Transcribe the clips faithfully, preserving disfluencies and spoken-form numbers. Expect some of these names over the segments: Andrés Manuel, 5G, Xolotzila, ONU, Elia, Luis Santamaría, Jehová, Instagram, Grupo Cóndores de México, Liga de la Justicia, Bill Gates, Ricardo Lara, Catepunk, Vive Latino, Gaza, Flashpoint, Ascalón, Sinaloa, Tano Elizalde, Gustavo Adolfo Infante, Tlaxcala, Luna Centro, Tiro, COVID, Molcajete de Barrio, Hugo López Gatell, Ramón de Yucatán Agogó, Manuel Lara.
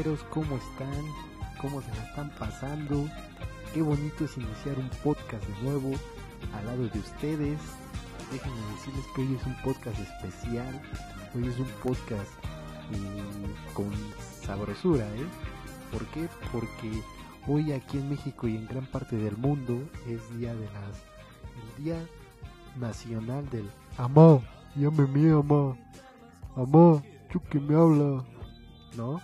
compañeros, ¿cómo están? ¿Cómo se la están pasando? Qué bonito es iniciar un podcast de nuevo al lado de ustedes. Déjenme decirles que hoy es un podcast especial, hoy es un podcast eh, con sabrosura, ¿eh? ¿Por qué? Porque hoy aquí en México y en gran parte del mundo es día de las, el día nacional del amor. Llame mi amor, amor, tú que me habla, ¿no?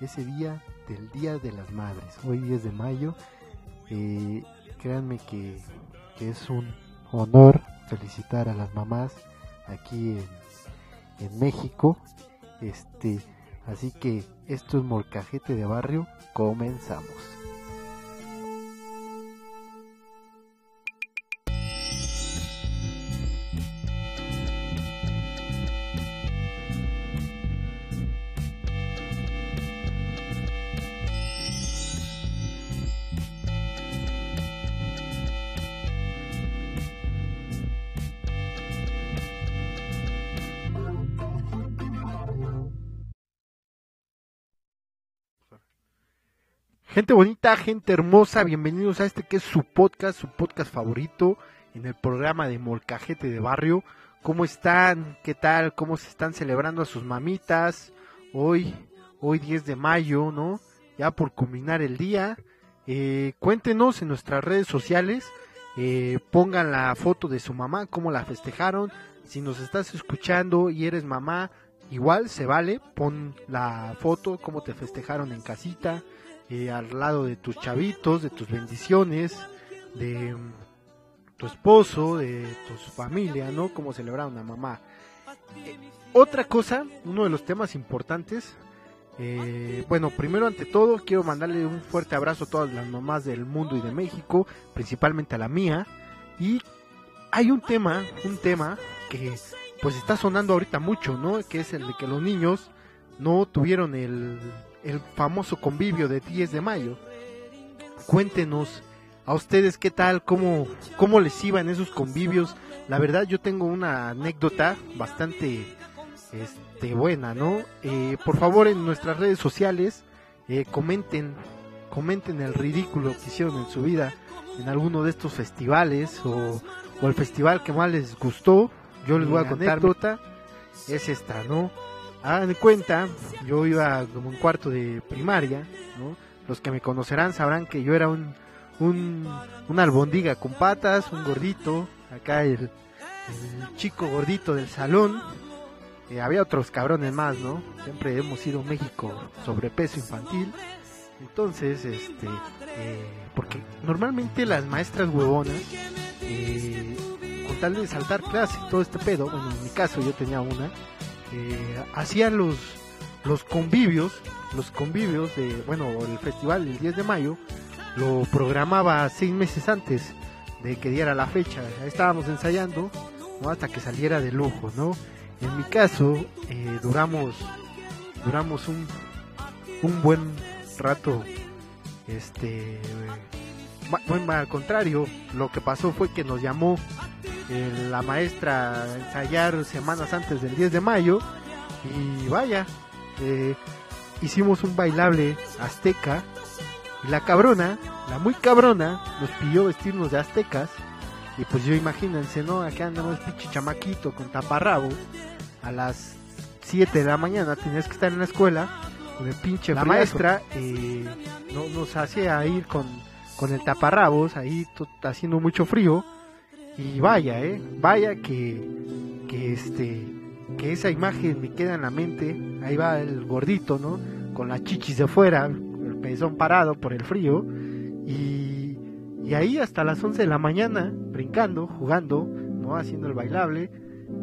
Ese día del Día de las Madres, hoy diez de mayo, eh, créanme que, que es un honor felicitar a las mamás aquí en, en México, este, así que esto es Molcajete de Barrio, comenzamos. Gente bonita, gente hermosa, bienvenidos a este que es su podcast, su podcast favorito en el programa de Molcajete de Barrio. ¿Cómo están? ¿Qué tal? ¿Cómo se están celebrando a sus mamitas? Hoy, hoy diez de mayo, ¿no? Ya por culminar el día. Eh, cuéntenos en nuestras redes sociales, eh, pongan la foto de su mamá, cómo la festejaron. Si nos estás escuchando y eres mamá, igual se vale, pon la foto, cómo te festejaron en casita. Eh, al lado de tus chavitos, de tus bendiciones, de um, tu esposo, de tu familia, ¿no? Como celebrar una mamá. Eh, otra cosa, uno de los temas importantes, eh, bueno, primero ante todo quiero mandarle un fuerte abrazo a todas las mamás del mundo y de México, principalmente a la mía, y hay un tema, un tema que pues está sonando ahorita mucho, ¿no? Que es el de que los niños no tuvieron el... el famoso convivio de diez de mayo. Cuéntenos a ustedes qué tal, cómo, cómo les iba en esos convivios. La verdad yo tengo una anécdota bastante este, buena, ¿no? Eh, por favor en nuestras redes sociales eh, comenten, comenten el ridículo que hicieron en su vida en alguno de estos festivales o, o el festival que más les gustó. Yo les voy a contar, anécdota es esta, ¿no? Hagan de cuenta, yo iba como un cuarto de primaria, ¿no? Los que me conocerán sabrán que yo era un, un una albondiga con patas, un gordito, acá el, el chico gordito del salón. Eh, había otros cabrones más, ¿no? Siempre hemos ido a México sobrepeso infantil. Entonces, este, eh, porque normalmente las maestras huevonas, eh, con tal de saltar clase y todo este pedo, bueno, en mi caso yo tenía una. Eh, hacían los los convivios, los convivios de, bueno, el festival del diez de mayo lo programaba seis meses antes de que diera la fecha. Ahí estábamos ensayando, ¿no? Hasta que saliera de lujo, ¿no? En mi caso eh, duramos duramos un un buen rato, este, bueno, al contrario, lo que pasó fue que nos llamó la maestra a ensayar semanas antes del diez de mayo y vaya, eh, hicimos un bailable azteca y la cabrona, la muy cabrona, nos pidió vestirnos de aztecas y pues yo, imagínense, ¿no? Acá andamos pinche chamaquito con taparrabo a las siete de la mañana, tenías que estar en la escuela con el pinche la friazo. Maestra eh, no, nos hacía ir con, con el taparrabos ahí to, haciendo mucho frío. Y vaya, eh, vaya que, que este, que esa imagen me queda en la mente. Ahí va el gordito, ¿no? Con las chichis de fuera, el pezón parado por el frío. Y, y ahí hasta las once de la mañana, brincando, jugando, ¿no? Haciendo el bailable.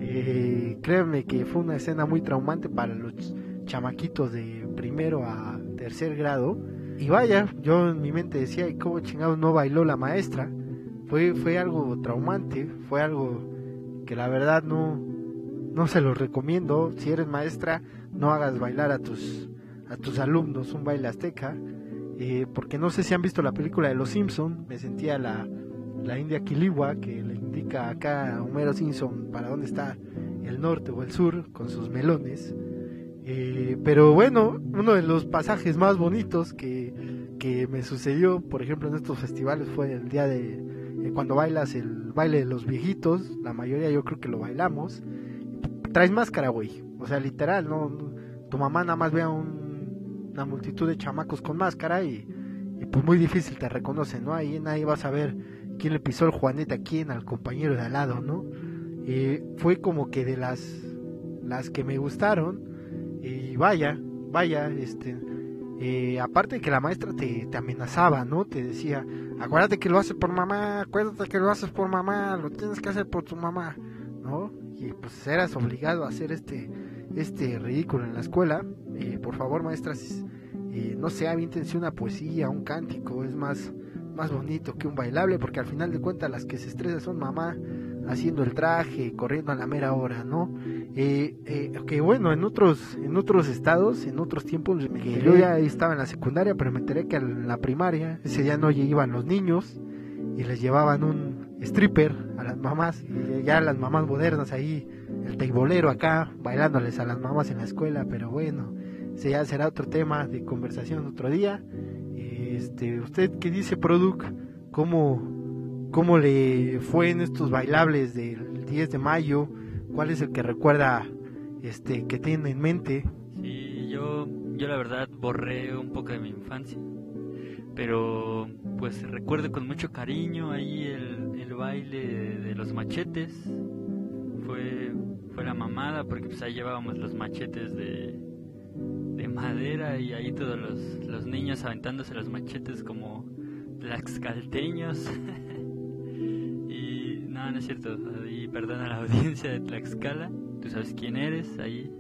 Eh, créanme que fue una escena muy traumante para los chamaquitos de primero a tercer grado. Y vaya, yo en mi mente decía, ¿y cómo chingados no bailó la maestra? Fue, fue algo traumante, fue algo que la verdad no, no se los recomiendo. Si eres maestra, no hagas bailar a tus, a tus alumnos un baile azteca, eh, porque no sé si han visto la película de Los Simpson. Me sentía la, la india Quiligua, que le indica acá a Homero Simpson para dónde está el norte o el sur con sus melones. Eh, pero bueno, uno de los pasajes más bonitos que, que me sucedió, por ejemplo, en estos festivales fue el día de eh, cuando bailas el baile de los viejitos. La mayoría yo creo que lo bailamos. Traes máscara, güey. O sea, literal, ¿no? Tu mamá nada más ve a un, una multitud de chamacos con máscara y, y pues muy difícil te reconocen, ¿no? Ahí nadie va a saber quién le pisó el juanete a quién, al compañero de al lado, ¿no? Eh, fue como que de las, las que me gustaron. Y vaya, vaya, este, eh, aparte de que la maestra te, te amenazaba, ¿no? Te decía, acuérdate que lo haces por mamá, acuérdate que lo haces por mamá, lo tienes que hacer por tu mamá, ¿no? Y pues eras obligado a hacer este, este ridículo en la escuela. Eh, por favor, maestras, eh, no sé, avíntense una poesía, un cántico, es más, más bonito que un bailable, porque al final de cuentas las que se estresan son mamá, haciendo el traje, corriendo a la mera hora, ¿no? Eh, eh, que bueno, en otros en otros estados, en otros tiempos, que yo ya estaba en la secundaria, pero me enteré que en la primaria, ese día no iban los niños y les llevaban un stripper a las mamás, y ya las mamás modernas ahí, el teibolero acá, bailándoles a las mamás en la escuela, pero bueno, ese ya será otro tema de conversación otro día. Este, ¿usted qué dice, Produc? ¿Cómo... ¿Cómo le fue en estos bailables del diez de mayo? ¿Cuál es el que recuerda, este, que tiene en mente? Sí, yo, yo la verdad borré un poco de mi infancia, pero pues recuerdo con mucho cariño ahí el, el baile de, de los machetes. Fue, fue la mamada porque pues ahí llevábamos los machetes de, de madera y ahí todos los, los niños aventándose los machetes como tlaxcalteños. No, no es cierto, y perdona a la audiencia de Tlaxcala, tú sabes quién eres ahí,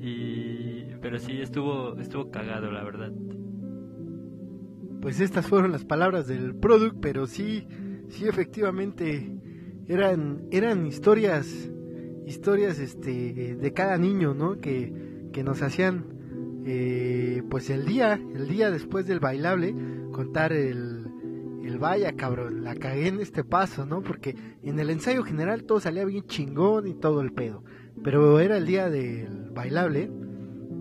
y, pero sí, estuvo estuvo cagado, la verdad. Pues estas fueron las palabras del Product, pero sí, sí efectivamente eran eran historias historias este de cada niño, ¿no? Que, que nos hacían eh, pues el día el día después del bailable contar el El vaya, cabrón, la cagué en este paso, ¿no? Porque en el ensayo general todo salía bien chingón y todo el pedo. Pero era el día del bailable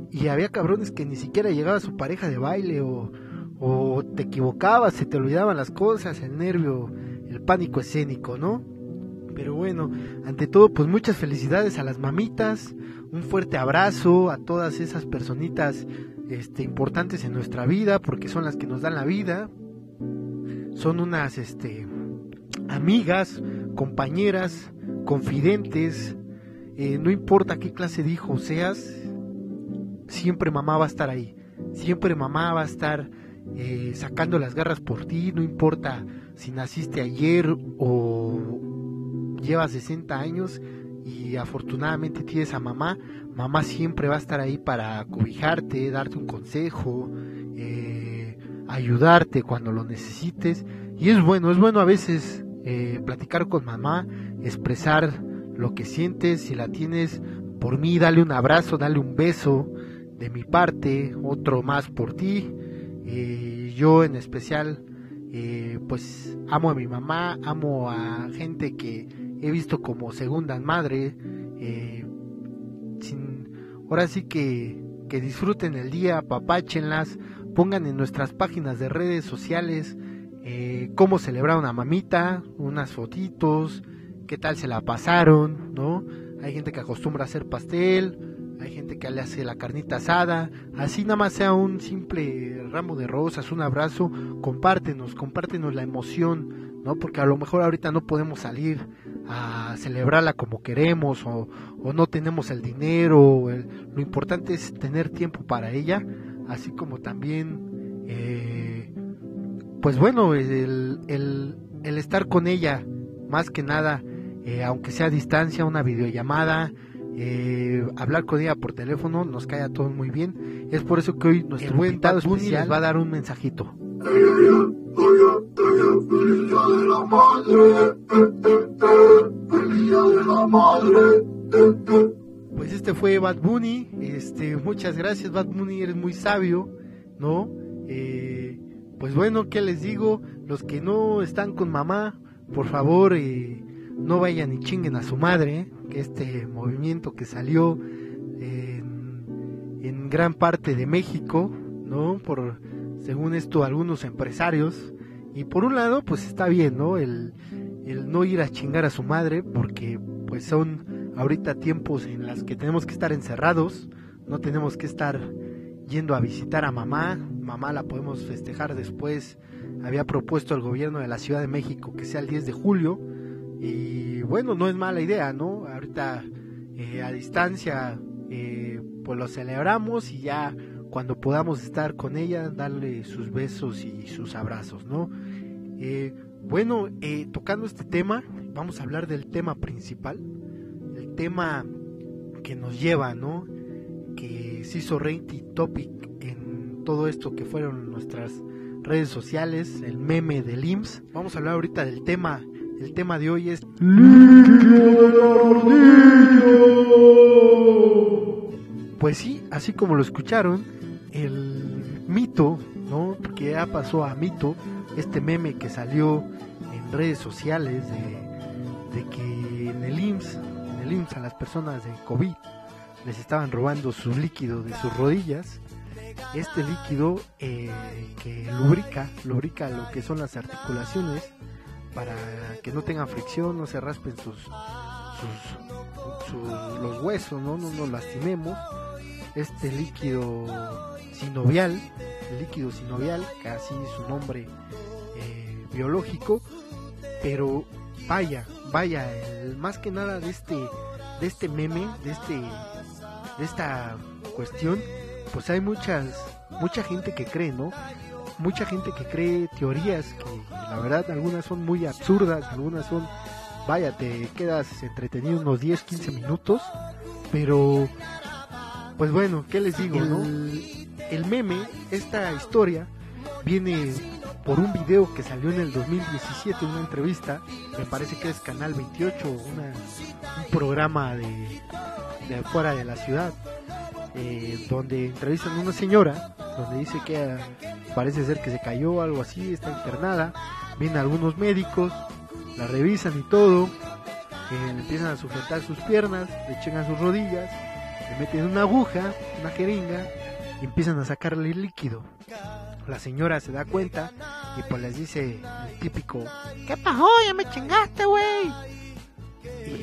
y había cabrones que ni siquiera llegaba su pareja de baile o, o te equivocabas, se te olvidaban las cosas, el nervio, el pánico escénico, ¿no? Pero bueno, ante todo, pues muchas felicidades a las mamitas, un fuerte abrazo a todas esas personitas este, importantes en nuestra vida, porque son las que nos dan la vida. Son unas este, amigas, compañeras, confidentes, eh, no importa qué clase de hijo seas, siempre mamá va a estar ahí, siempre mamá va a estar eh, sacando las garras por ti, no importa si naciste ayer o llevas sesenta años y afortunadamente tienes a mamá, mamá siempre va a estar ahí para cobijarte, darte un consejo, eh, ayudarte cuando lo necesites, y es bueno, es bueno a veces eh, platicar con mamá, expresar lo que sientes, si la tienes por mí, dale un abrazo, dale un beso de mi parte, otro más por ti, eh, yo en especial eh, pues amo a mi mamá, amo a gente que he visto como segunda madre, eh, sin, ahora sí que, que disfruten el día, apapáchenlas. Pongan en nuestras páginas de redes sociales eh, cómo celebrar una mamita, unas fotitos, qué tal se la pasaron, ¿no? Hay gente que acostumbra a hacer pastel, hay gente que le hace la carnita asada, así nada más sea un simple ramo de rosas, un abrazo, compártenos, compártenos la emoción, ¿no? Porque a lo mejor ahorita no podemos salir a celebrarla como queremos o, o no tenemos el dinero, el, lo importante es tener tiempo para ella. Así como también, eh, pues bueno, el, el, el estar con ella, más que nada, eh, aunque sea a distancia, una videollamada, eh, hablar con ella por teléfono, nos cae a todos muy bien. Es por eso que hoy nuestro buen invitado especial les va a dar un mensajito. ¡Feliz Día de la Madre! ¡Feliz Día de la Madre! Pues este fue Bad Bunny, este, muchas gracias Bad Bunny, eres muy sabio, ¿no? Eh, pues bueno, ¿qué les digo? Los que no están con mamá, por favor, eh, no vayan y chinguen a su madre, ¿eh? Que este movimiento que salió eh, en, en gran parte de México, ¿no? Por, según esto, algunos empresarios. Y por un lado, pues está bien, ¿no? El, el no ir a chingar a su madre, porque pues son ahorita tiempos en los que tenemos que estar encerrados, no tenemos que estar yendo a visitar a mamá, mamá la podemos festejar después. Había propuesto el gobierno de la Ciudad de México que sea el diez de julio, y bueno, no es mala idea, ¿no? Ahorita eh, a distancia eh, pues lo celebramos, y ya cuando podamos estar con ella, darle sus besos y sus abrazos, ¿no? Eh, bueno, eh, tocando este tema, vamos a hablar del tema principal, el tema que nos lleva, ¿no? Que se hizo rating topic en todo esto que fueron nuestras redes sociales, el meme del I M S S. Vamos a hablar ahorita del tema. El tema de hoy es pues sí, así como lo escucharon, el mito, ¿no? Porque ya pasó a mito este meme que salió en redes sociales de, de que en el I M S S, en el I M S S a las personas de COVID les estaban robando su líquido de sus rodillas. Este líquido eh, que lubrica, lubrica lo que son las articulaciones para que no tengan fricción, no se raspen sus, sus, sus los huesos, no, no nos lastimemos. Este líquido sinovial, el líquido sinovial, casi su nombre eh, biológico, pero vaya, vaya, el, más que nada de este, de este meme, de este, de esta cuestión. Pues hay muchas, mucha gente que cree, ¿no? Mucha gente que cree teorías que la verdad algunas son muy absurdas, algunas son, vaya, te quedas entretenido unos diez, quince minutos, pero pues bueno, ¿qué les digo, no? El, el meme, esta historia, viene por un video que salió en el dos mil diecisiete, una entrevista, me parece que es Canal veintiocho, una, un programa de, de afuera de la ciudad. Eh, donde entrevistan a una señora, donde dice que eh, parece ser que se cayó, algo así, está internada. Vienen algunos médicos, la revisan y todo, eh, le empiezan a sujetar sus piernas, le checan sus rodillas, le meten una aguja, una jeringa, y empiezan a sacarle el líquido. La señora se da cuenta y pues les dice el típico: ¿qué pasó? Ya me chingaste, güey.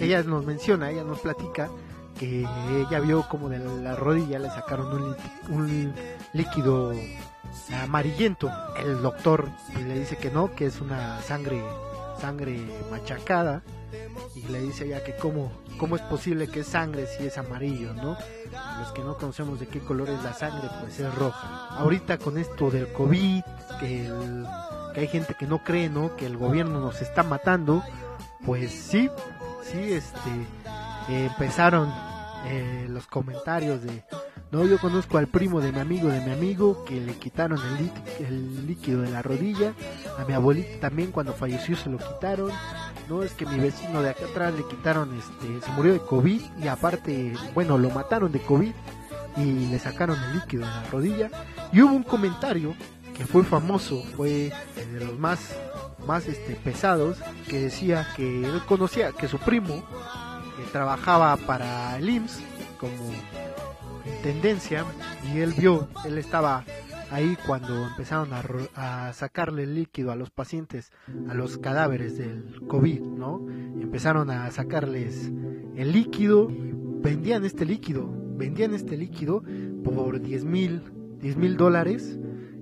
Ella nos menciona, ella nos platica que ella vio como de la rodilla le sacaron un, un líquido amarillento. El doctor le dice que no, que es una sangre sangre machacada, y le dice ella que cómo, cómo es posible que es sangre si es amarillo, ¿no? Los que no conocemos de qué color es la sangre, pues es roja. Ahorita con esto del COVID, que, el, que hay gente que no cree, ¿no? Que el gobierno nos está matando, pues sí, sí, este... Eh, empezaron eh, los comentarios de: no, yo conozco al primo de mi amigo de mi amigo que le quitaron el, el líquido de la rodilla, a mi abuelita también cuando falleció se lo quitaron, no, es que mi vecino de acá atrás le quitaron, este, se murió de COVID y aparte, bueno, lo mataron de COVID y le sacaron el líquido de la rodilla. Y hubo un comentario que fue famoso, fue de los más, más este, pesados, que decía que él conocía, que su primo trabajaba para el I M S S como intendencia, y él vio, él estaba ahí cuando empezaron a, a sacarle el líquido a los pacientes, a los cadáveres del COVID, ¿no? Empezaron a sacarles el líquido, y vendían este líquido, vendían este líquido por diez mil dólares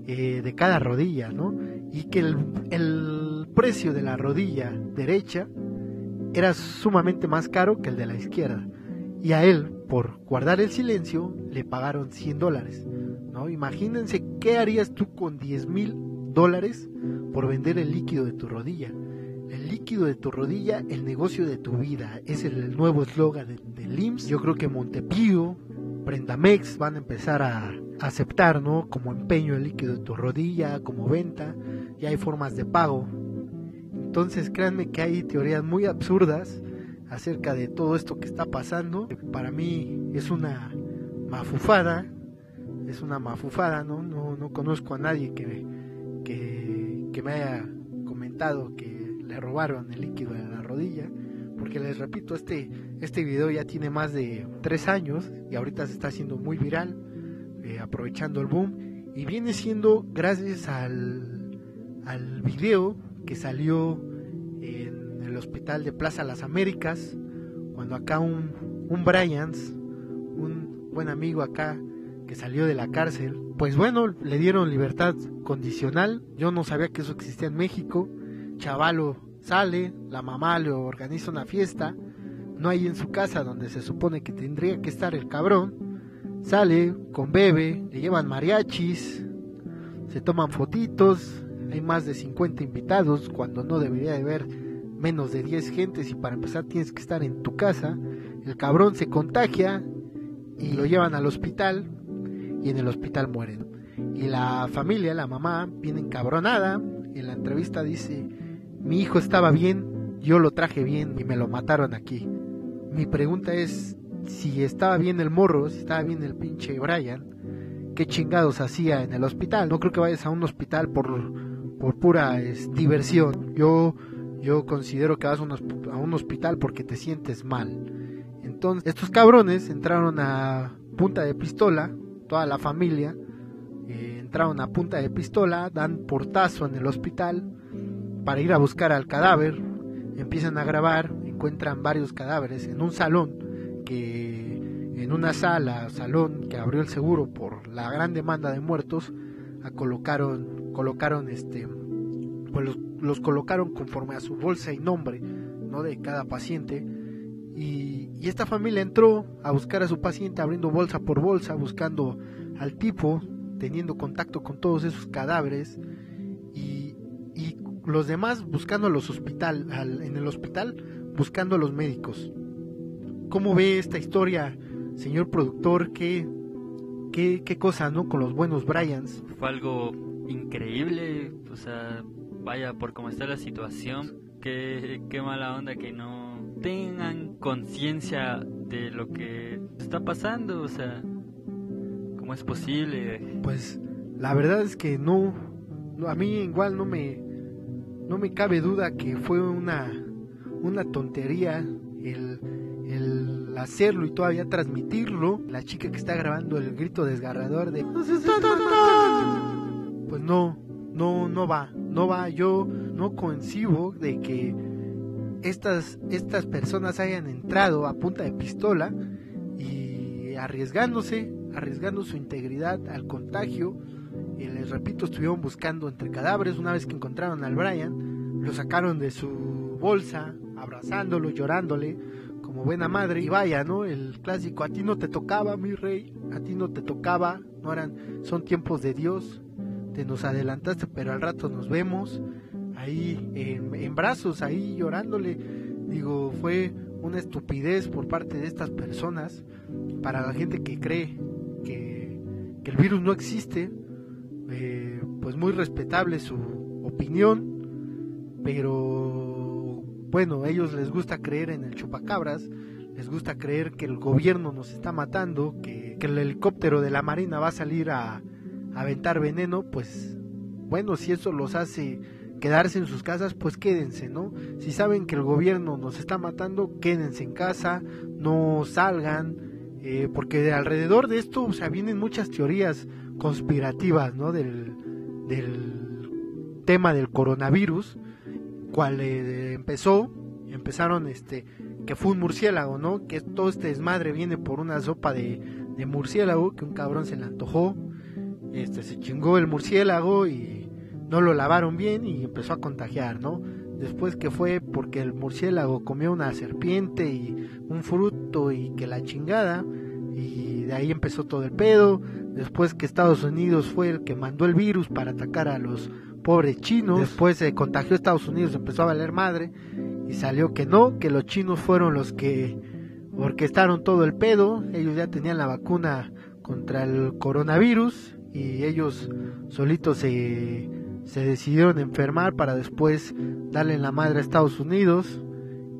eh, de cada rodilla, ¿no? Y que el, el precio de la rodilla derecha era sumamente más caro que el de la izquierda, y a él, por guardar el silencio, le pagaron cien dólares, ¿no? Imagínense qué harías tú con diez mil dólares por vender el líquido de tu rodilla. El líquido de tu rodilla, el negocio de tu vida, es el nuevo eslogan del de I M S S. Yo creo que Montepío, Prendamex van a empezar a aceptar, ¿no? Como empeño el líquido de tu rodilla, como venta, ya hay formas de pago. Entonces créanme que hay teorías muy absurdas acerca de todo esto que está pasando. Para mí es una mafufada, es una mafufada, ¿no? No, no conozco a nadie que, que, que me haya comentado que le robaron el líquido de la rodilla, porque les repito, este, este video ya tiene más de tres años y ahorita se está haciendo muy viral. eh, aprovechando el boom, y viene siendo gracias al, al video que salió en el hospital de Plaza Las Américas, cuando acá un, un Bryans, un buen amigo acá que salió de la cárcel, pues bueno, le dieron libertad condicional. Yo no sabía que eso existía en México. Chavalo sale, la mamá le organiza una fiesta, no hay en su casa donde se supone que tendría que estar el cabrón, sale con bebé, le llevan mariachis, se toman fotitos, hay más de cincuenta invitados, cuando no debería de haber menos de diez gentes, y para empezar tienes que estar en tu casa. El cabrón se contagia y lo llevan al hospital, y en el hospital mueren. Y la familia, la mamá, viene encabronada, en la entrevista dice: mi hijo estaba bien, yo lo traje bien y me lo mataron aquí. Mi pregunta es, si estaba bien el morro, si estaba bien el pinche Brian, ¿qué chingados hacía en el hospital? No creo que vayas a un hospital por, por pura es, diversión. Yo, yo considero que vas a un, a un hospital porque te sientes mal. Entonces, estos cabrones entraron a punta de pistola, toda la familia, eh, entraron a punta de pistola, dan portazo en el hospital para ir a buscar al cadáver, empiezan a grabar, encuentran varios cadáveres en un salón, que en una sala, salón que abrió el seguro por la gran demanda de muertos, a colocaron, colocaron este, pues los, los colocaron conforme a su bolsa y nombre, ¿no?, de cada paciente. Y, y esta familia entró a buscar a su paciente, abriendo bolsa por bolsa, buscando al tipo, teniendo contacto con todos esos cadáveres, y, y los demás buscando a los hospital, al, en el hospital, buscando a los médicos. ¿Cómo ve esta historia, señor productor? ¿Qué, qué, qué cosa, ¿no?, con los buenos Bryans? Fue algo increíble, o sea, vaya, por cómo está la situación, qué, qué mala onda que no tengan conciencia de lo que está pasando, o sea, ¿cómo es posible? Pues la verdad es que no, no, a mí igual no me no me cabe duda que fue una una tontería el, el hacerlo y todavía transmitirlo. La chica que está grabando el grito desgarrador de pues no, no, no va, no va, yo no concibo de que Estas, estas personas hayan entrado a punta de pistola y arriesgándose, arriesgando su integridad al contagio. Y les repito, estuvieron buscando entre cadáveres. Una vez que encontraron al Brian, lo sacaron de su bolsa, abrazándolo, llorándole como buena madre. Y vaya, ¿no?, el clásico: a ti no te tocaba, mi rey, a ti no te tocaba, no eran, son tiempos de Dios, te nos adelantaste, pero al rato nos vemos. Ahí en, en brazos, ahí llorándole. Digo, fue una estupidez por parte de estas personas. Para la gente que cree que, que el virus no existe, eh, pues muy respetable su opinión, pero bueno, a ellos les gusta creer en el chupacabras, les gusta creer que el gobierno nos está matando, que, que el helicóptero de la Marina va a salir a, a aventar veneno. Pues bueno, si eso los hace quedarse en sus casas, pues quédense, ¿no? Si saben que el gobierno nos está matando, quédense en casa, no salgan, eh, porque de alrededor de esto, o sea, vienen muchas teorías conspirativas, ¿no?, del, del tema del coronavirus, cual eh, empezó, empezaron este, que fue un murciélago, ¿no?, que todo este desmadre viene por una sopa de, de murciélago, que un cabrón se le antojó, este, se chingó el murciélago y no lo lavaron bien y empezó a contagiar, ¿no? Después que fue porque el murciélago comió una serpiente y un fruto y que la chingada, y de ahí empezó todo el pedo. Después que Estados Unidos fue el que mandó el virus para atacar a los pobres chinos. Después se contagió Estados Unidos, empezó a valer madre y salió que no, que los chinos fueron los que orquestaron todo el pedo. Ellos ya tenían la vacuna contra el coronavirus y ellos solitos se... se decidieron enfermar para después darle la madre a Estados Unidos.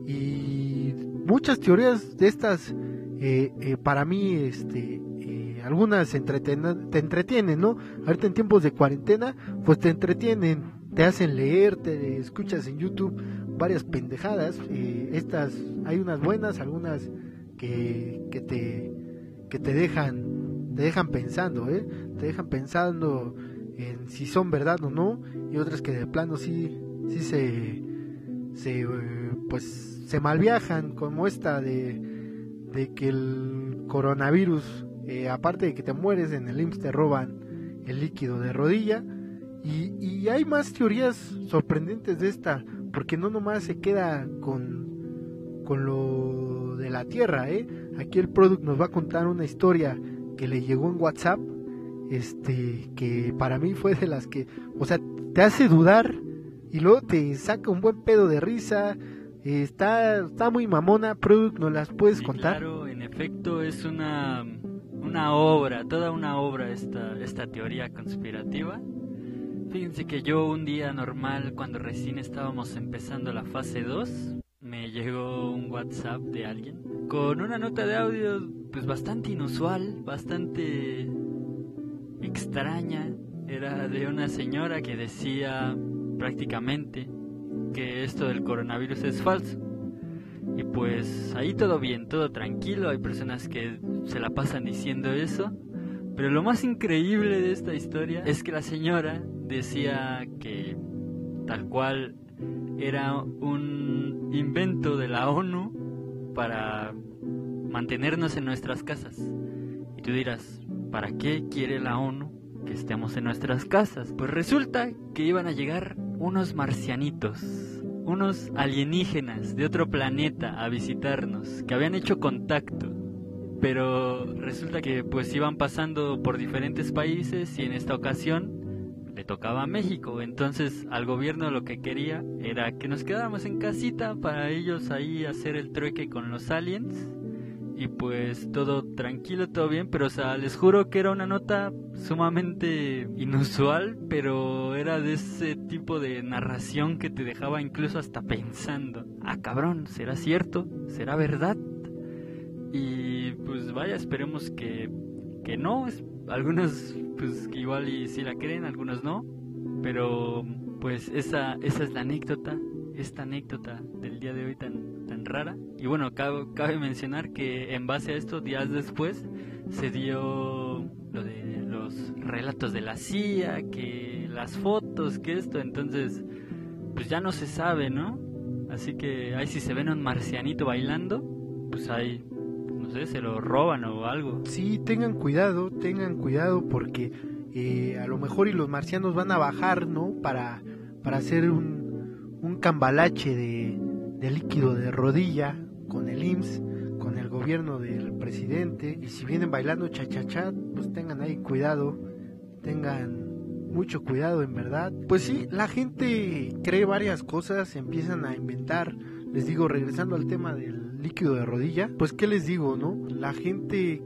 Y muchas teorías de estas, eh, eh, para mí, este, eh, algunas entreten- te entretienen, ¿no? Ahorita en tiempos de cuarentena, pues te entretienen, te hacen leer, te escuchas en YouTube varias pendejadas. Eh, estas, hay unas buenas, algunas que, que, te, que te dejan te dejan pensando, ¿eh? Te dejan pensando en si son verdad o no, y otras que de plano sí, sí se, se pues se malviajan, como esta de, de que el coronavirus, eh, aparte de que te mueres en el I M S S, te roban el líquido de rodilla. Y, y hay más teorías sorprendentes de esta, porque no nomás se queda con, con lo de la tierra, ¿eh? Aquí el product nos va a contar una historia que le llegó en WhatsApp, este, que para mí fue de las que, o sea, te hace dudar y luego te saca un buen pedo de risa. Eh, está, está muy mamona. Product, ¿nos las puedes sí, contar? Claro, en efecto, es una, una obra, toda una obra esta, esta teoría conspirativa. Fíjense que yo un día normal, cuando recién estábamos empezando la fase dos, me llegó un WhatsApp de alguien con una nota de audio pues bastante inusual, bastante extraña. Era de una señora que decía prácticamente que esto del coronavirus es falso. Y pues ahí todo bien, todo tranquilo, hay personas que se la pasan diciendo eso. Pero lo más increíble de esta historia es que la señora decía que tal cual era un invento de la ONU para mantenernos en nuestras casas. Y tú dirás, ¿para qué quiere la ONU que estemos en nuestras casas? Pues resulta que iban a llegar unos marcianitos, unos alienígenas de otro planeta a visitarnos, que habían hecho contacto. Pero resulta que pues iban pasando por diferentes países y en esta ocasión le tocaba a México. Entonces al gobierno lo que quería era que nos quedáramos en casita para ellos ahí hacer el trueque con los aliens. Y pues todo tranquilo, todo bien, pero o sea, les juro que era una nota sumamente inusual, pero era de ese tipo de narración que te dejaba incluso hasta pensando, ah cabrón, ¿será cierto? ¿Será verdad? Y pues vaya, esperemos que, que no, algunos pues que igual y sí la creen, algunos no, pero pues esa esa es la anécdota, esta anécdota del día de hoy tan tan rara. Y bueno, cabe, cabe mencionar que en base a esto, días después se dio lo de los relatos de la C I A, que las fotos, que esto, entonces pues ya no se sabe, ¿no? Así que ahí si se ven un marcianito bailando, pues ahí se lo roban o algo. Sí, tengan cuidado, tengan cuidado porque eh, a lo mejor y los marcianos van a bajar, ¿no? Para, para hacer un, un cambalache de, de líquido de rodilla con el I M S S, con el gobierno del presidente. Y si vienen bailando cha-cha-cha, pues tengan ahí cuidado, tengan mucho cuidado en verdad. Pues sí, la gente cree varias cosas, empiezan a inventar. Les digo, regresando al tema del líquido de rodilla, pues qué les digo, ¿no? La gente,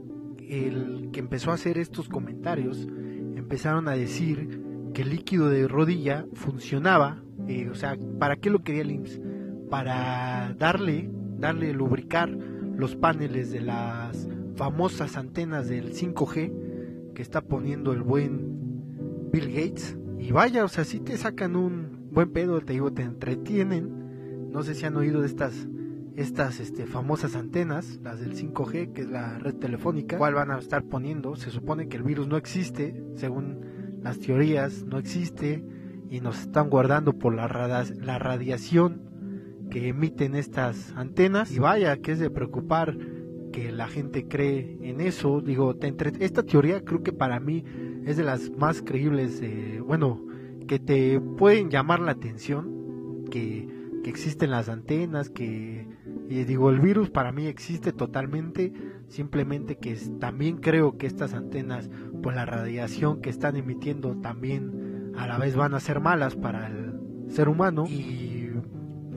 el que empezó a hacer estos comentarios, empezaron a decir que el líquido de rodilla funcionaba, eh, o sea, ¿para qué lo quería el I M S S? Para darle, darle lubricar los paneles de las famosas antenas del cinco G que está poniendo el buen Bill Gates. Y vaya, o sea, si te sacan un buen pedo, te digo, te entretienen. No sé si han oído de estas estas este, famosas antenas, las del cinco G, que es la red telefónica, ¿cuál van a estar poniendo? Se supone que el virus no existe, según las teorías, no existe, y nos están guardando por la, radi- la radiación que emiten estas antenas. Y vaya que es de preocupar que la gente cree en eso. Digo, te entre- esta teoría creo que para mí es de las más creíbles, eh, bueno, que te pueden llamar la atención, que, que existen las antenas, que... Y digo, el virus para mí existe totalmente, simplemente que es, también creo que estas antenas, por la radiación que están emitiendo, también a la vez van a ser malas para el ser humano. Y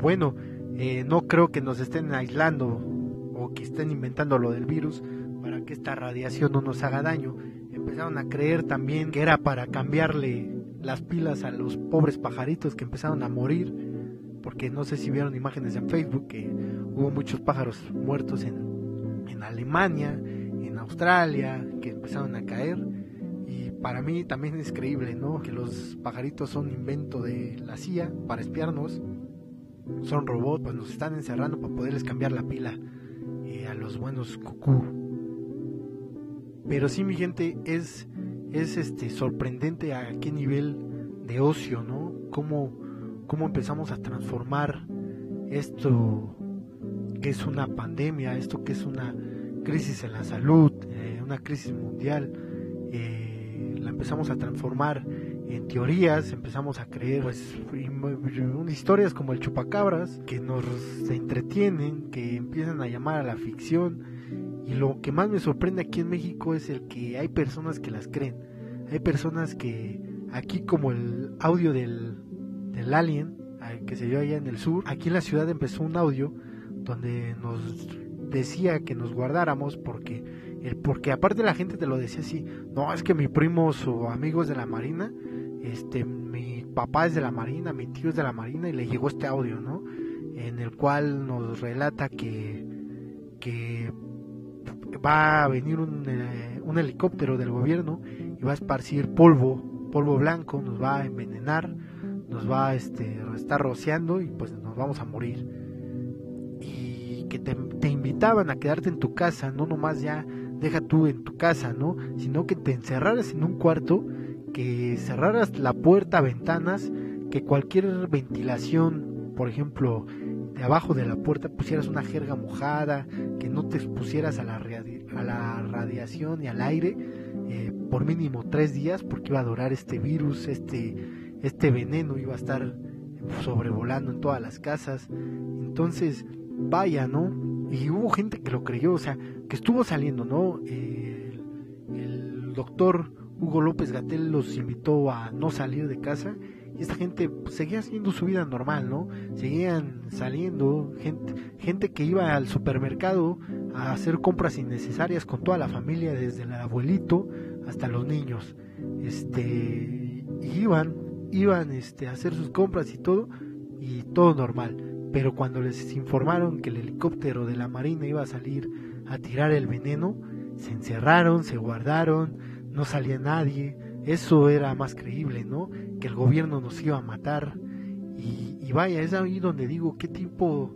bueno, eh, no creo que nos estén aislando o que estén inventando lo del virus para que esta radiación no nos haga daño. Empezaron a creer también que era para cambiarle las pilas a los pobres pajaritos que empezaron a morir, porque no sé si vieron imágenes en Facebook que hubo muchos pájaros muertos en, en Alemania, en Australia, que empezaron a caer. Y para mí también es creíble, ¿no? Que los pajaritos son invento de la C I A para espiarnos, son robots, pues nos están encerrando para poderles cambiar la pila eh, a los buenos cucú. Pero sí, mi gente, es, es este sorprendente a qué nivel de ocio, ¿no? Cómo, cómo empezamos a transformar esto que es una pandemia, esto que es una crisis en la salud, eh, una crisis mundial, eh, la empezamos a transformar en teorías, empezamos a creer pues historias como el chupacabras, que nos entretienen, que empiezan a llamar a la ficción. Y lo que más me sorprende aquí en México es el que hay personas que las creen, hay personas que aquí, como el audio del, del alien que se dio allá en el sur, aquí en la ciudad empezó un audio donde nos decía que nos guardáramos porque, el, porque aparte la gente te lo decía así, no, es que mis primos o amigos de la Marina, este, mi papá es de la Marina, mi tío es de la Marina, y le llegó este audio, ¿no? En el cual nos relata que, que va a venir un, eh, un helicóptero del gobierno y va a esparcir polvo, polvo blanco, nos va a envenenar, nos va a este, estar rociando y pues nos vamos a morir. Y que te, te invitaban a quedarte en tu casa, no nomás ya deja tú en tu casa, ¿no? Sino que te encerraras en un cuarto, que cerraras la puerta, ventanas, que cualquier ventilación, por ejemplo, de abajo de la puerta pusieras una jerga mojada, que no te expusieras a la, radi- a la radiación y al aire eh, por mínimo tres días, porque iba a durar este virus, este... este veneno iba a estar sobrevolando en todas las casas. Entonces, vaya, ¿no? Y hubo gente que lo creyó, o sea, que estuvo saliendo, ¿no? Eh, el, el doctor Hugo López Gatell los invitó a no salir de casa y esta gente pues seguía haciendo su vida normal, ¿no? Seguían saliendo, gente, gente que iba al supermercado a hacer compras innecesarias con toda la familia, desde el abuelito hasta los niños. Este, y iban... iban este, a hacer sus compras y todo, y todo normal. Pero cuando les informaron que el helicóptero de la Marina iba a salir a tirar el veneno, se encerraron, se guardaron, no salía nadie. Eso era más creíble, ¿no? Que el gobierno nos iba a matar. Y, y vaya, es ahí donde digo, ¿qué tipo,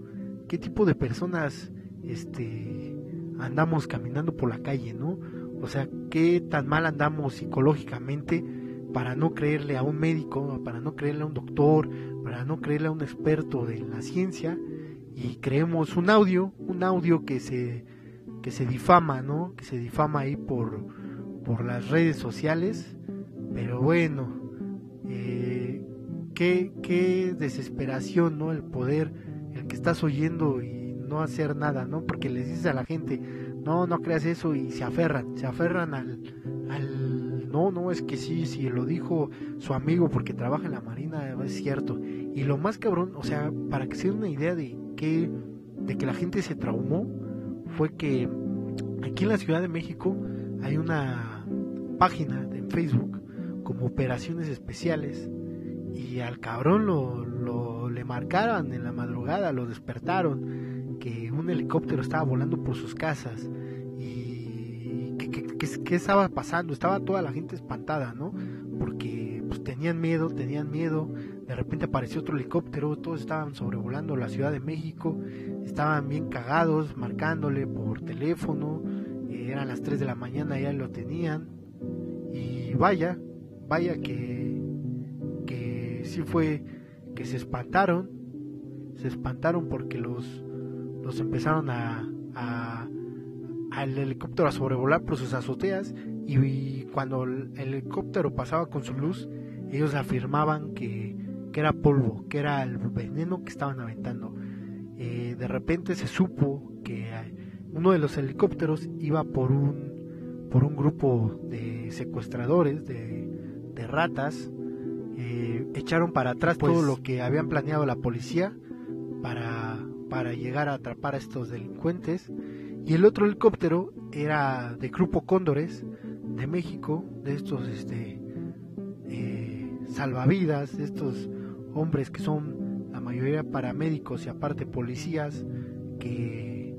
qué tipo de personas este, andamos caminando por la calle, ¿no? O sea, ¿qué tan mal andamos psicológicamente para no creerle a un médico, para no creerle a un doctor, para no creerle a un experto de la ciencia, y creemos un audio, un audio que se que se difama, ¿no? Que se difama ahí por por las redes sociales. Pero bueno, eh, qué qué desesperación, ¿no? El poder, el que estás oyendo y no hacer nada, ¿no? Porque les dices a la gente, no, no creas eso, y se aferran, se aferran al al no, no, es que sí, sí, lo dijo su amigo porque trabaja en la Marina, es cierto. Y lo más cabrón, o sea, para que se den una idea de que, de que la gente se traumó, fue que aquí en la Ciudad de México hay una página en Facebook como Operaciones Especiales, y al cabrón lo, lo le marcaron en la madrugada, lo despertaron, que un helicóptero estaba volando por sus casas. ¿Qué estaba pasando? Estaba toda la gente espantada, ¿no? Porque pues, tenían miedo, tenían miedo. De repente apareció otro helicóptero, todos estaban sobrevolando la Ciudad de México, estaban bien cagados, marcándole por teléfono, eh, eran las tres de la mañana, ya lo tenían. Y vaya, vaya que, que sí fue, que se espantaron, se espantaron porque los, los empezaron a... a al helicóptero a sobrevolar por sus azoteas, y, y cuando el helicóptero pasaba con su luz, ellos afirmaban que, que era polvo, que era el veneno que estaban aventando. Eh, de repente se supo que uno de los helicópteros iba por un, por un grupo de secuestradores, de, de ratas. Eh, echaron para atrás pues, todo lo que habían planeado la policía para, para llegar a atrapar a estos delincuentes. Y el otro helicóptero era de Grupo Cóndores de México, de estos este, eh, salvavidas, de estos hombres que son la mayoría paramédicos y aparte policías, que,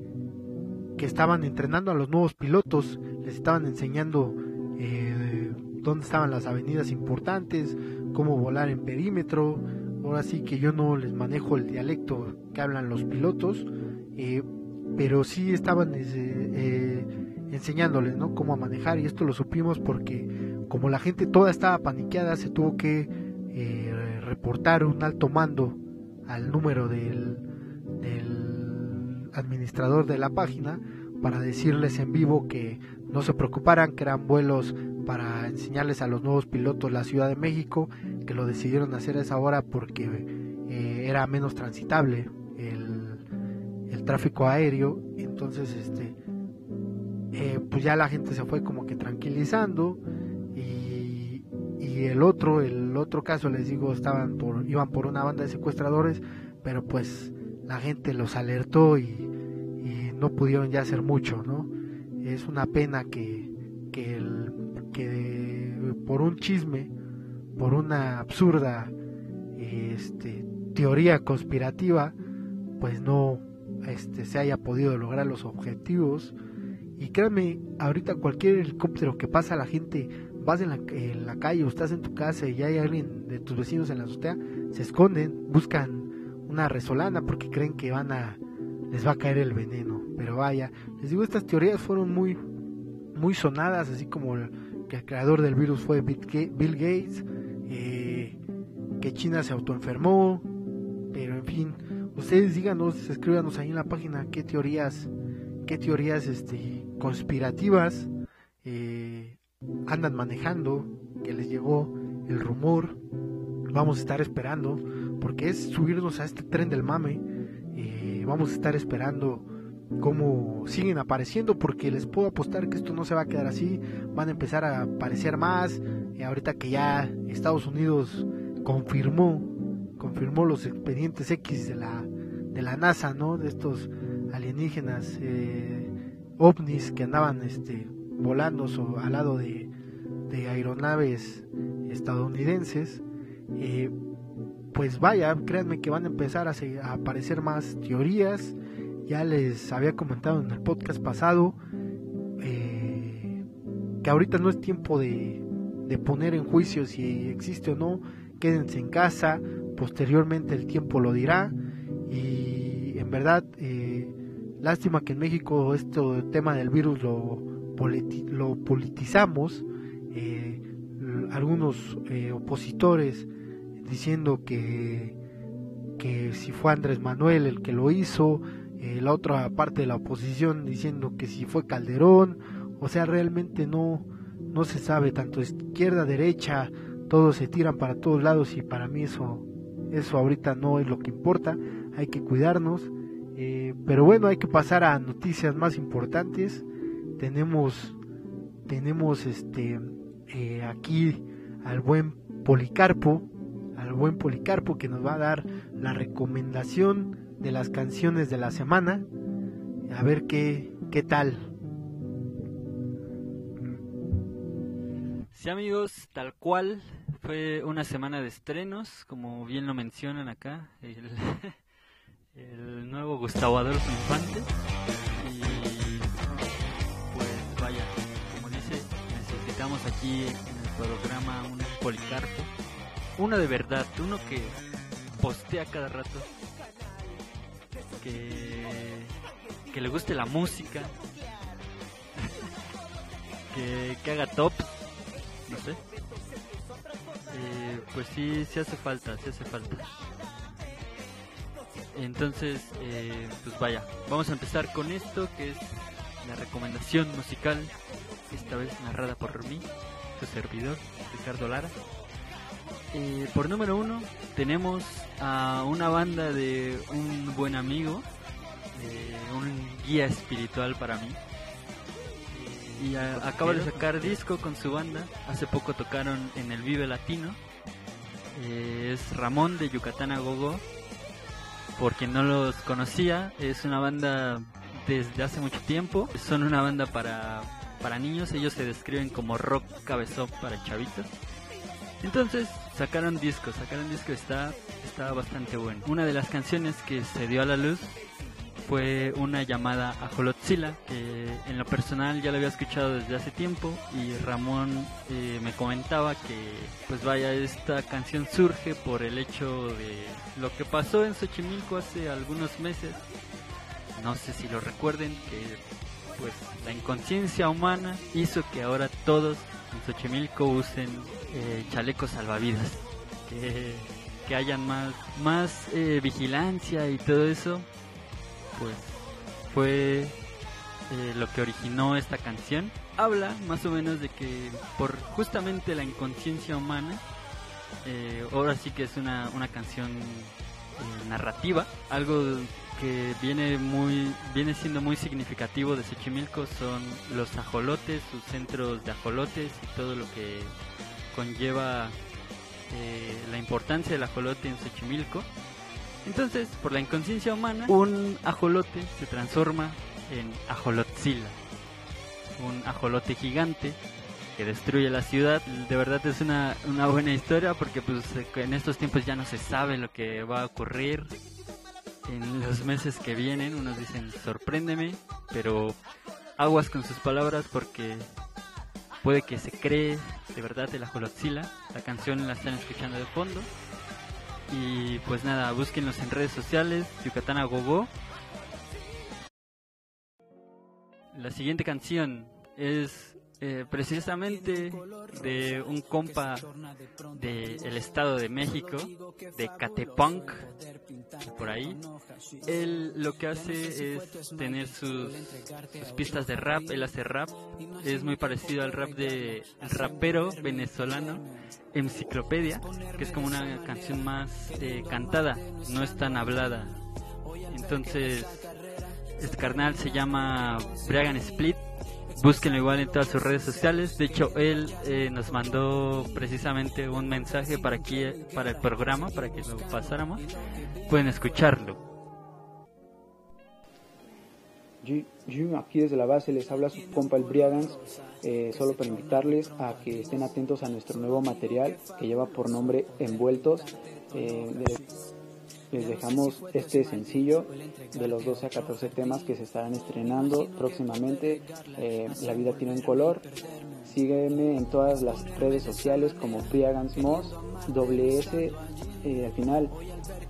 que estaban entrenando a los nuevos pilotos, les estaban enseñando eh, dónde estaban las avenidas importantes, cómo volar en perímetro. Ahora sí que yo no les manejo el dialecto que hablan los pilotos, eh, pero sí estaban eh, eh, enseñándoles, ¿no?, cómo a manejar. Y esto lo supimos porque como la gente toda estaba paniqueada, se tuvo que eh, reportar un alto mando al número del, del administrador de la página para decirles en vivo que no se preocuparan, que eran vuelos para enseñarles a los nuevos pilotos la Ciudad de México, que lo decidieron hacer a esa hora porque eh, era menos transitable el, el tráfico aéreo. Entonces este eh, pues ya la gente se fue como que tranquilizando. Y, y el otro el otro caso, les digo, estaban por, iban por una banda de secuestradores, pero pues la gente los alertó y, y no pudieron ya hacer mucho, ¿no? Es una pena que, que el que por un chisme, por una absurda este, teoría conspirativa, pues no este, se haya podido lograr los objetivos. Y créanme, ahorita cualquier helicóptero que pasa, la gente, vas en la, en la calle o estás en tu casa y hay alguien de tus vecinos en la azotea, se esconden, buscan una resolana porque creen que van a, les va a caer el veneno. Pero vaya, les digo, estas teorías fueron muy, muy sonadas, así como el, que el creador del virus fue Bill Gates, eh, que China se autoenfermó. Pero en fin, ustedes díganos, escríbanos ahí en la página qué teorías, qué teorías este, conspirativas eh, andan manejando, que les llegó el rumor. Vamos a estar esperando, porque es subirnos a este tren del mame. Eh, vamos a estar esperando cómo siguen apareciendo, porque les puedo apostar que esto no se va a quedar así, van a empezar a aparecer más. Eh, ahorita que ya Estados Unidos confirmó confirmó los expedientes X de la de la NASA, ¿no?, de estos alienígenas eh, ovnis que andaban este, volando so, al lado de, de aeronaves estadounidenses. Eh, pues vaya, créanme que van a empezar a, se, a aparecer más teorías. Ya les había comentado en el podcast pasado eh, que ahorita no es tiempo de, de poner en juicio si existe o no. Quédense en casa, posteriormente el tiempo lo dirá. Y en verdad, eh, lástima que en México este tema del virus lo, politi- lo politizamos. Eh, algunos eh, opositores diciendo que, que si fue Andrés Manuel el que lo hizo. Eh, la otra parte de la oposición diciendo que si fue Calderón. O sea, realmente no, no se sabe, tanto izquierda, derecha, todos se tiran para todos lados, y para mí eso, eso ahorita no es lo que importa. Hay que cuidarnos, eh, pero bueno, hay que pasar a noticias más importantes. Tenemos, tenemos este eh, aquí al buen Policarpo, al buen Policarpo que nos va a dar la recomendación de las canciones de la semana. A ver qué, qué tal. Sí, amigos, tal cual fue una semana de estrenos, como bien lo mencionan acá, el, el nuevo Gustavo Adolfo Infante. Y pues vaya, como dice, necesitamos aquí en el programa un Policarpo, uno de verdad, uno que postea cada rato, que, que le guste la música, que, que haga tops, no sé. Eh, pues sí, sí hace falta, sí hace falta. Entonces, eh, pues vaya, vamos a empezar con esto, que es la recomendación musical, esta vez narrada por mí, su servidor, Ricardo Lara. Eh, por número uno tenemos a una banda de un buen amigo, eh, un guía espiritual para mí, y a, acaba de sacar disco con su banda. Hace poco tocaron en el Vive Latino. eh, es Ramón de Yucatán Agogó. Por quien no los conocía, es una banda desde hace mucho tiempo. Son una banda para, para niños. Ellos se describen como rock cabezón para chavitos. Entonces sacaron disco, sacaron disco, está, está bastante bueno. Una de las canciones que se dio a la luz fue una llamada a Xolotzila, que en lo personal ya la había escuchado desde hace tiempo, y Ramón eh, me comentaba que pues vaya, esta canción surge por el hecho de lo que pasó en Xochimilco hace algunos meses. No sé si lo recuerden, que pues la inconsciencia humana hizo que ahora todos en Xochimilco usen eh, chalecos salvavidas, que, que haya más, más eh, vigilancia y todo eso, pues fue eh, lo que originó esta canción. Habla más o menos de que por justamente la inconsciencia humana, eh, ahora sí que es una, una canción eh, narrativa, algo que viene muy viene siendo muy significativo de Xochimilco son los ajolotes, sus centros de ajolotes y todo lo que conlleva eh, la importancia del ajolote en Xochimilco. Entonces, por la inconsciencia humana, un ajolote se transforma en Xolotzila, un ajolote gigante que destruye la ciudad. De verdad es una, una buena historia porque pues en estos tiempos ya no se sabe lo que va a ocurrir en los meses que vienen. Unos dicen sorpréndeme, pero aguas con sus palabras porque puede que se cree de verdad el Xolotzila. La canción la están escuchando de fondo. Y pues nada, búsquenlos en redes sociales, Yucatán Agogó. La siguiente canción es eh, precisamente de un compa del Estado de México, de Catepunk, por ahí. Él lo que hace es tener sus, sus pistas de rap, él hace rap, es muy parecido al rap de rapero venezolano Enciclopedia, que es como una canción más eh, cantada, no es tan hablada. Entonces, este carnal se llama Brian Split, búsquenlo igual en todas sus redes sociales. De hecho, él eh, nos mandó precisamente un mensaje para aquí, para el programa, para que lo pasáramos. Pueden escucharlo. Jim, aquí desde la base les habla su compa el Briagans, eh, solo para invitarles a que estén atentos a nuestro nuevo material que lleva por nombre Envueltos. Eh, les dejamos este sencillo de los doce a catorce temas que se estarán estrenando próximamente. Eh, la vida tiene un color. Sígueme en todas las redes sociales como Briagans Moss, doble S y al final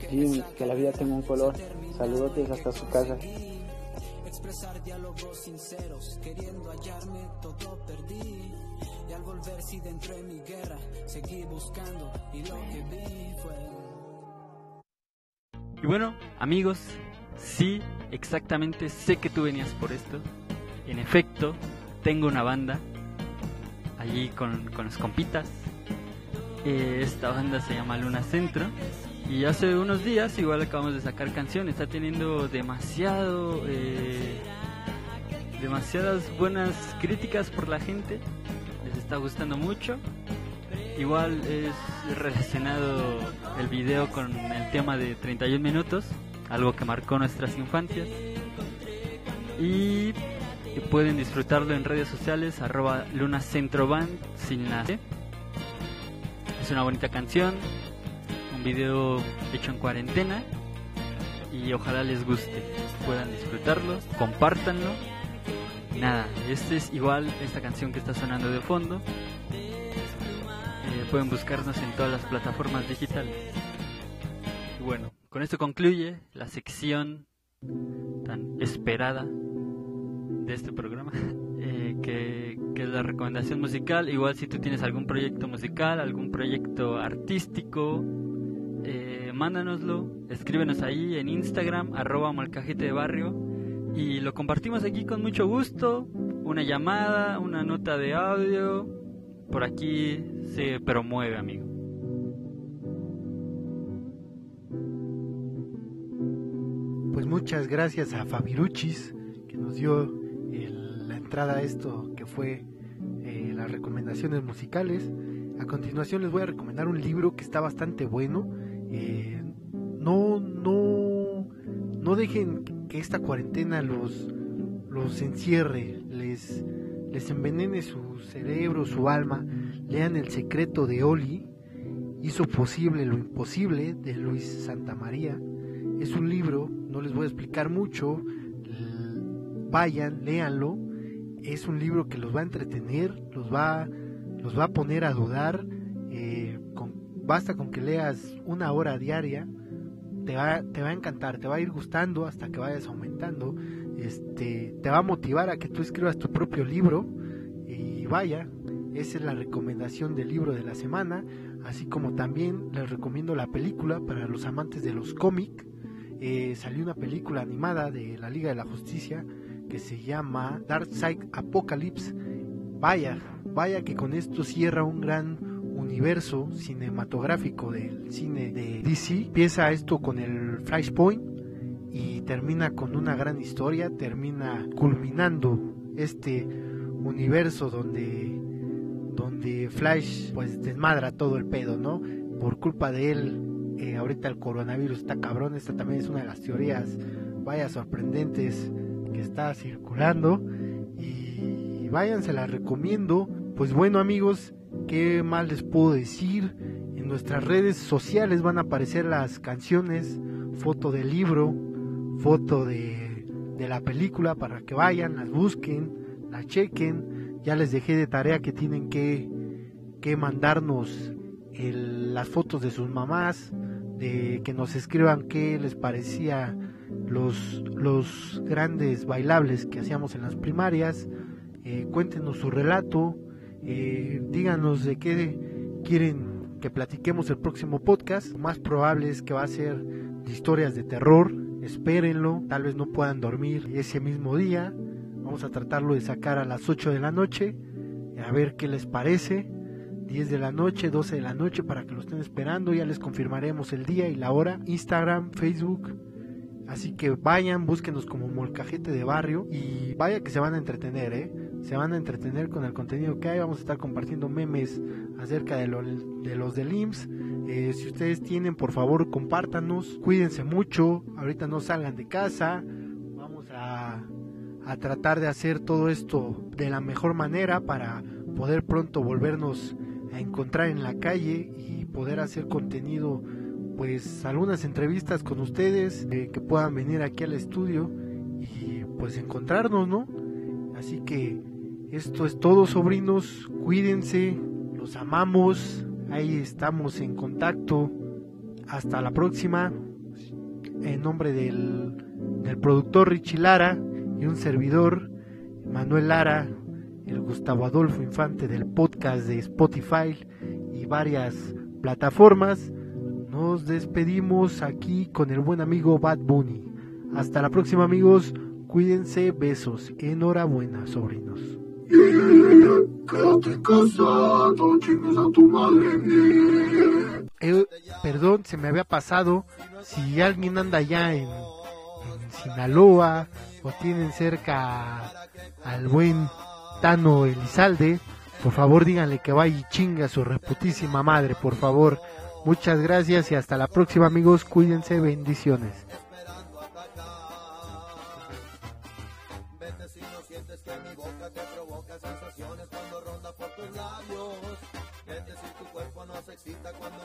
Jim, que la vida tenga un color. Saludotes hasta su casa. Expresar diálogos sinceros, queriendo hallarme todo perdí, y al volver sí dentro de mi guerra seguí buscando y lo que vi fue. Y bueno amigos, sí, exactamente, sé que tú venías por esto. En efecto, tengo una banda allí con, con los compitas. eh, Esta banda se llama Luna Centro. Y hace unos días igual acabamos de sacar canciones, está teniendo demasiado, eh, demasiadas buenas críticas por la gente, les está gustando mucho. Igual es relacionado el video con el tema de treinta y un minutos, algo que marcó nuestras infancias. Y pueden disfrutarlo en redes sociales, arroba lunacentroband, sin la C. Es una bonita canción. Un video hecho en cuarentena y ojalá les guste, puedan disfrutarlo, compártanlo. Nada, este es igual esta canción que está sonando de fondo. Eh, pueden buscarnos en todas las plataformas digitales. Y bueno, con esto concluye la sección tan esperada de este programa, eh, que, que es la recomendación musical. Igual si tú tienes algún proyecto musical, algún proyecto artístico, Eh, mándanoslo, escríbenos ahí en Instagram, arroba Molcajete de Barrio, y lo compartimos aquí con mucho gusto. Una llamada, una nota de audio, por aquí se promueve, amigo. Pues muchas gracias a Fabiruchis que nos dio el, la entrada a esto que fue eh, las recomendaciones musicales. A continuación les voy a recomendar un libro que está bastante bueno. Eh, no, no, no dejen que esta cuarentena los, los encierre, les, les envenene su cerebro, su alma. Lean El secreto de Oli, hizo posible lo imposible, de Luis Santamaría. Es un libro, no les voy a explicar mucho, vayan, léanlo. Es un libro que los va a entretener, los va a... los va a poner a dudar. Eh, con, basta con que leas una hora diaria te va, te va a encantar, te va a ir gustando hasta que vayas aumentando, este, te va a motivar a que tú escribas tu propio libro. Y vaya, esa es la recomendación del libro de la semana, así como también les recomiendo la película para los amantes de los cómics. Eh, salió una película animada de la Liga de la Justicia que se llama Darkseid Apocalypse. Vaya, vaya que con esto cierra un gran universo cinematográfico del cine de D C. Empieza esto con el Flashpoint y termina con una gran historia, termina culminando este universo donde donde Flash pues desmadra todo el pedo, ¿no? Por culpa de él, eh, ahorita el coronavirus está cabrón. Esta también es una de las teorías, vaya, sorprendentes que está circulando, y vayan, se las recomiendo. Pues bueno, amigos, ¿qué más les puedo decir? En nuestras redes sociales van a aparecer las canciones, foto del libro, foto de, de la película, para que vayan, las busquen, las chequen. Ya les dejé de tarea que tienen que, que mandarnos el, las fotos de sus mamás, de que nos escriban qué les parecía los, los grandes bailables que hacíamos en las primarias. Eh, cuéntenos su relato. Eh, díganos de qué quieren que platiquemos el próximo podcast. Lo más probable es que va a ser de historias de terror, espérenlo, tal vez no puedan dormir ese mismo día, vamos a tratarlo de sacar a las ocho de la noche, a ver qué les parece, diez de la noche, doce de la noche, para que lo estén esperando. Ya les confirmaremos el día y la hora, Instagram, Facebook. Así que vayan, búsquenos como Molcajete de Barrio, y vaya que se van a entretener, ¿eh? Se van a entretener con el contenido que hay. Vamos a estar compartiendo memes acerca de, lo, de los del I M S S. Eh, si ustedes tienen, por favor, compártanos. Cuídense mucho, ahorita no salgan de casa. Vamos a, a tratar de hacer todo esto de la mejor manera para poder pronto volvernos a encontrar en la calle y poder hacer contenido, pues algunas entrevistas con ustedes, eh, que puedan venir aquí al estudio y pues encontrarnos, ¿no? Así que esto es todo, sobrinos, cuídense, los amamos, ahí estamos en contacto, hasta la próxima. En nombre del, del productor Richie Lara y un servidor, Manuel Lara, el Gustavo Adolfo Infante del podcast de Spotify y varias plataformas, nos despedimos aquí con el buen amigo Bad Bunny. Hasta la próxima, amigos. Cuídense, besos. Enhorabuena, sobrinos. Eh, perdón, se me había pasado. Si alguien anda allá en, en Sinaloa o tienen cerca al buen Tano Elizalde, por favor díganle que vaya y chinga su reputísima madre, por favor. Muchas gracias y hasta la próxima, amigos. Cuídense, bendiciones. Vete si no sientes que mi boca te provoca sensaciones cuando ronda por tus labios. Vete si tu cuerpo no se excita cuando